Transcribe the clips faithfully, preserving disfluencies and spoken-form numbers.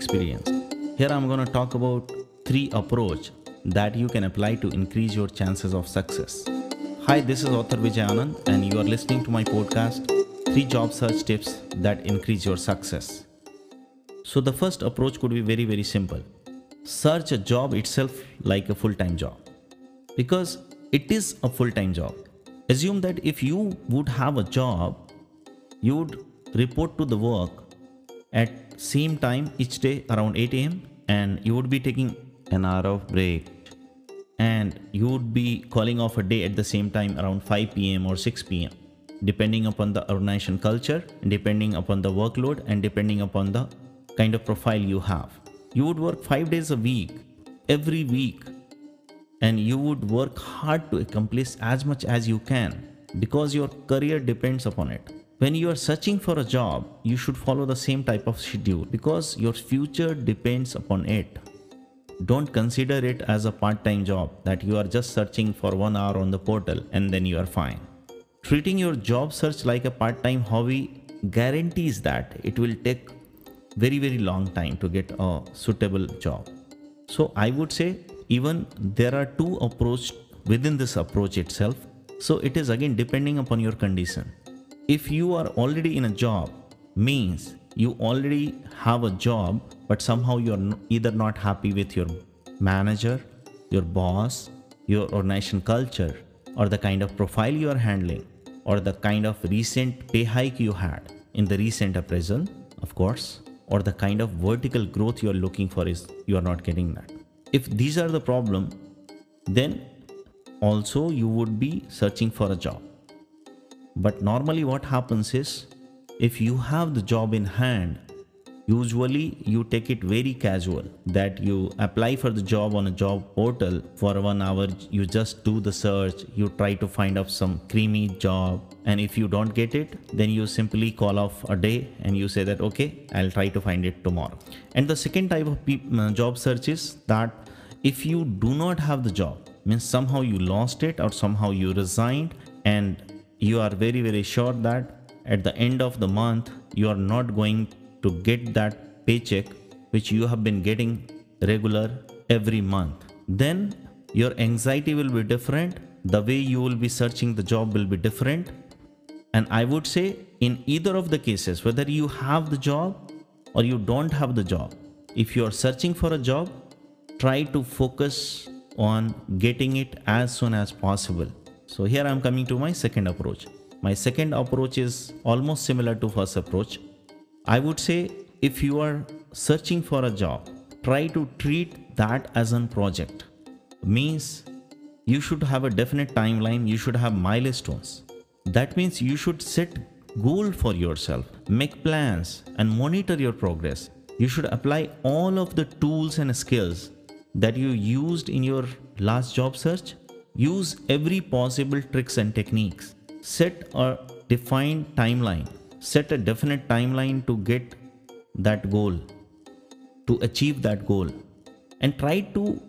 experience. Here I'm going to talk about three approaches that you can apply to increase your chances of success. Hi, this is author Vijayanan and you are listening to my podcast, three job search tips that increase your success. So the first approach could be very, very simple. Search a job itself like a full-time job, because it is a full-time job. Assume that if you would have a job, you would report to the work at same time each day around eight a.m. and you would be taking an hour of break and you would be calling off a day at the same time around five p.m. or six p.m. depending upon the organization culture, depending upon the workload, and depending upon the kind of profile you have. You would work five days a week, every week, and you would work hard to accomplish as much as you can because your career depends upon it. When you are searching for a job, you should follow the same type of schedule because your future depends upon it. Don't consider it as a part-time job that you are just searching for one hour on the portal and then you are fine. Treating your job search like a part-time hobby guarantees that it will take very, very long time to get a suitable job. So I would say even there are two approaches within this approach itself. So it is again depending upon your condition. If you are already in a job, means you already have a job, but somehow you are either not happy with your manager, your boss, your organization culture, or the kind of profile you are handling, or the kind of recent pay hike you had in the recent appraisal, of course, or the kind of vertical growth you are looking for is you are not getting that. If these are the problem, then also you would be searching for a job. But normally what happens is, if you have the job in hand, usually you take it very casual that you apply for the job on a job portal for one hour, you just do the search, you try to find out some creamy job, and if you don't get it, then you simply call off a day and you say that, okay, I'll try to find it tomorrow. And the second type of pe- job search is that if you do not have the job, means somehow you lost it or somehow you resigned and you are very, very sure that at the end of the month, you are not going to get that paycheck which you have been getting regular every month, then your anxiety will be different. The way you will be searching the job will be different. And I would say in either of the cases, whether you have the job or you don't have the job, if you are searching for a job, try to focus on getting it as soon as possible. So here I'm coming to my second approach. My second approach is almost similar to first approach. I would say if you are searching for a job, try to treat that as a project. Means you should have a definite timeline, you should have milestones. That means you should set goal for yourself, make plans and monitor your progress. You should apply all of the tools and skills that you used in your last job search. Use every possible tricks and techniques. Set a defined timeline. Set a definite timeline to get that goal, to achieve that goal, and try to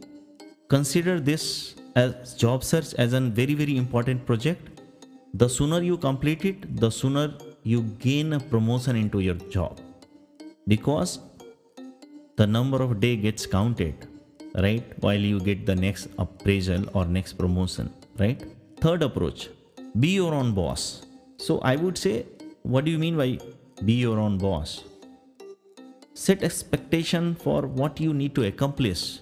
consider this as job search as a very, very important project. The sooner you complete it, the sooner you gain a promotion into your job, because the number of day gets counted, right? While you get the next appraisal or next promotion, right? Third approach, be your own boss. So I would say, what do you mean by be your own boss? Set expectation for what you need to accomplish.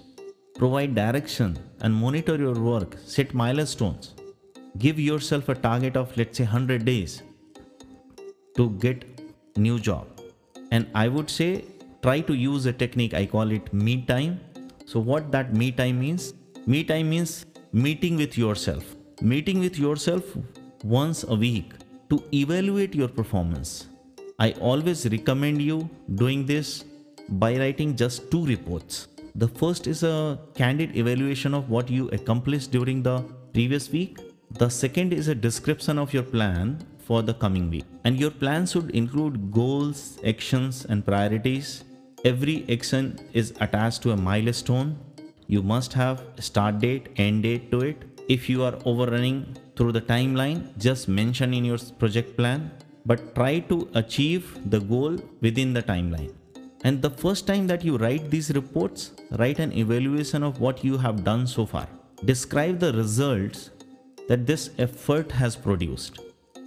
Provide direction and monitor your work. Set milestones. Give yourself a target of, let's say, one hundred days to get new job. And I would say try to use a technique. I call it me time. So what that me time means? Me time means meeting with yourself. Meeting with yourself once a week to evaluate your performance. I always recommend you doing this by writing just two reports. The first is a candid evaluation of what you accomplished during the previous week. The second is a description of your plan for the coming week. And your plan should include goals, actions, and priorities. Every action is attached to a milestone. You must have start date, end date to it. If you are overrunning through the timeline, just mention in your project plan, but try to achieve the goal within the timeline. And the first time that you write these reports, write an evaluation of what you have done so far. Describe the results that this effort has produced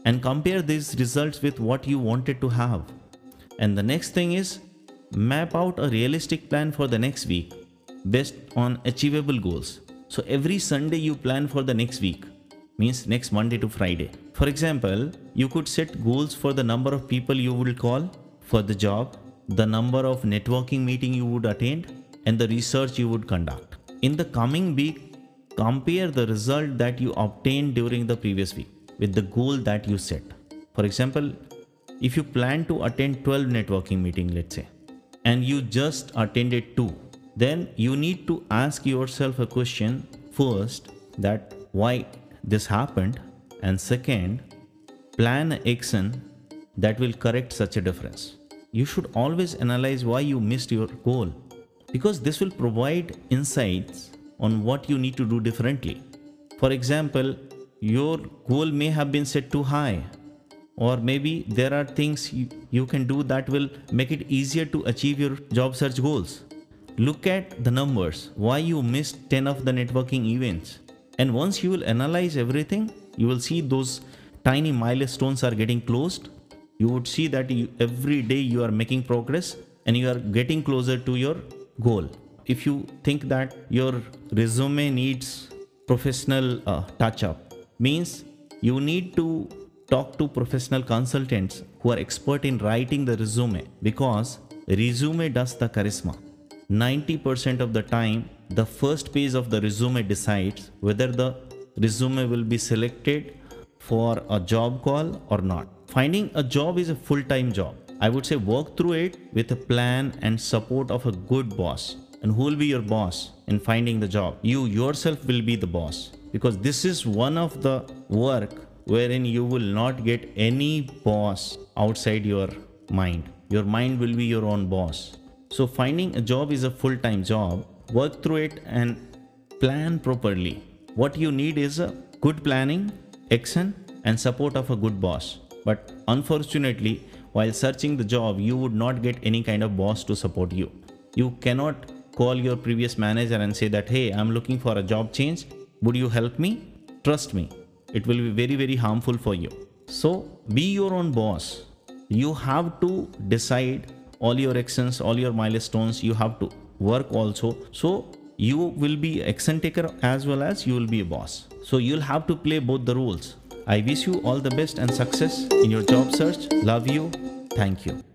and compare these results with what you wanted to have. And the next thing is map out a realistic plan for the next week based on achievable goals. So every Sunday you plan for the next week, means next Monday to Friday. For example, you could set goals for the number of people you will call for the job, the number of networking meeting you would attend, and the research you would conduct. In the coming week, compare the result that you obtained during the previous week with the goal that you set. For example, if you plan to attend twelve networking meetings, let's say, and you just attended two, then you need to ask yourself a question first, that why this happened, and second, plan action that will correct such a difference. You should always analyze why you missed your goal, because this will provide insights on what you need to do differently. For example, your goal may have been set too high, or maybe there are things you, you can do that will make it easier to achieve your job search goals. Look at the numbers, why you missed ten of the networking events. And once you will analyze everything, you will see those tiny milestones are getting closed. You would see that you, every day you are making progress and you are getting closer to your goal. If you think that your resume needs professional uh, touch-up, means you need to talk to professional consultants who are expert in writing the resume, because resume does the charisma. ninety percent of the time, the first page of the resume decides whether the resume will be selected for a job call or not. Finding a job is a full-time job. I would say work through it with a plan and support of a good boss. And who will be your boss in finding the job? You yourself will be the boss, because this is one of the work wherein you will not get any boss outside your mind. Your mind will be your own boss. So finding a job is a full-time job. Work through it and plan properly. What you need is a good planning, action, and support of a good boss. But unfortunately, while searching the job, you would not get any kind of boss to support you. You cannot call your previous manager and say that, hey, I'm looking for a job change. Would you help me? Trust me, it will be very, very harmful for you. So be your own boss. You have to decide all your actions, all your milestones. You have to work also. So you will be action taker as well as you will be a boss. So you'll have to play both the roles. I wish you all the best and success in your job search. Love you. Thank you.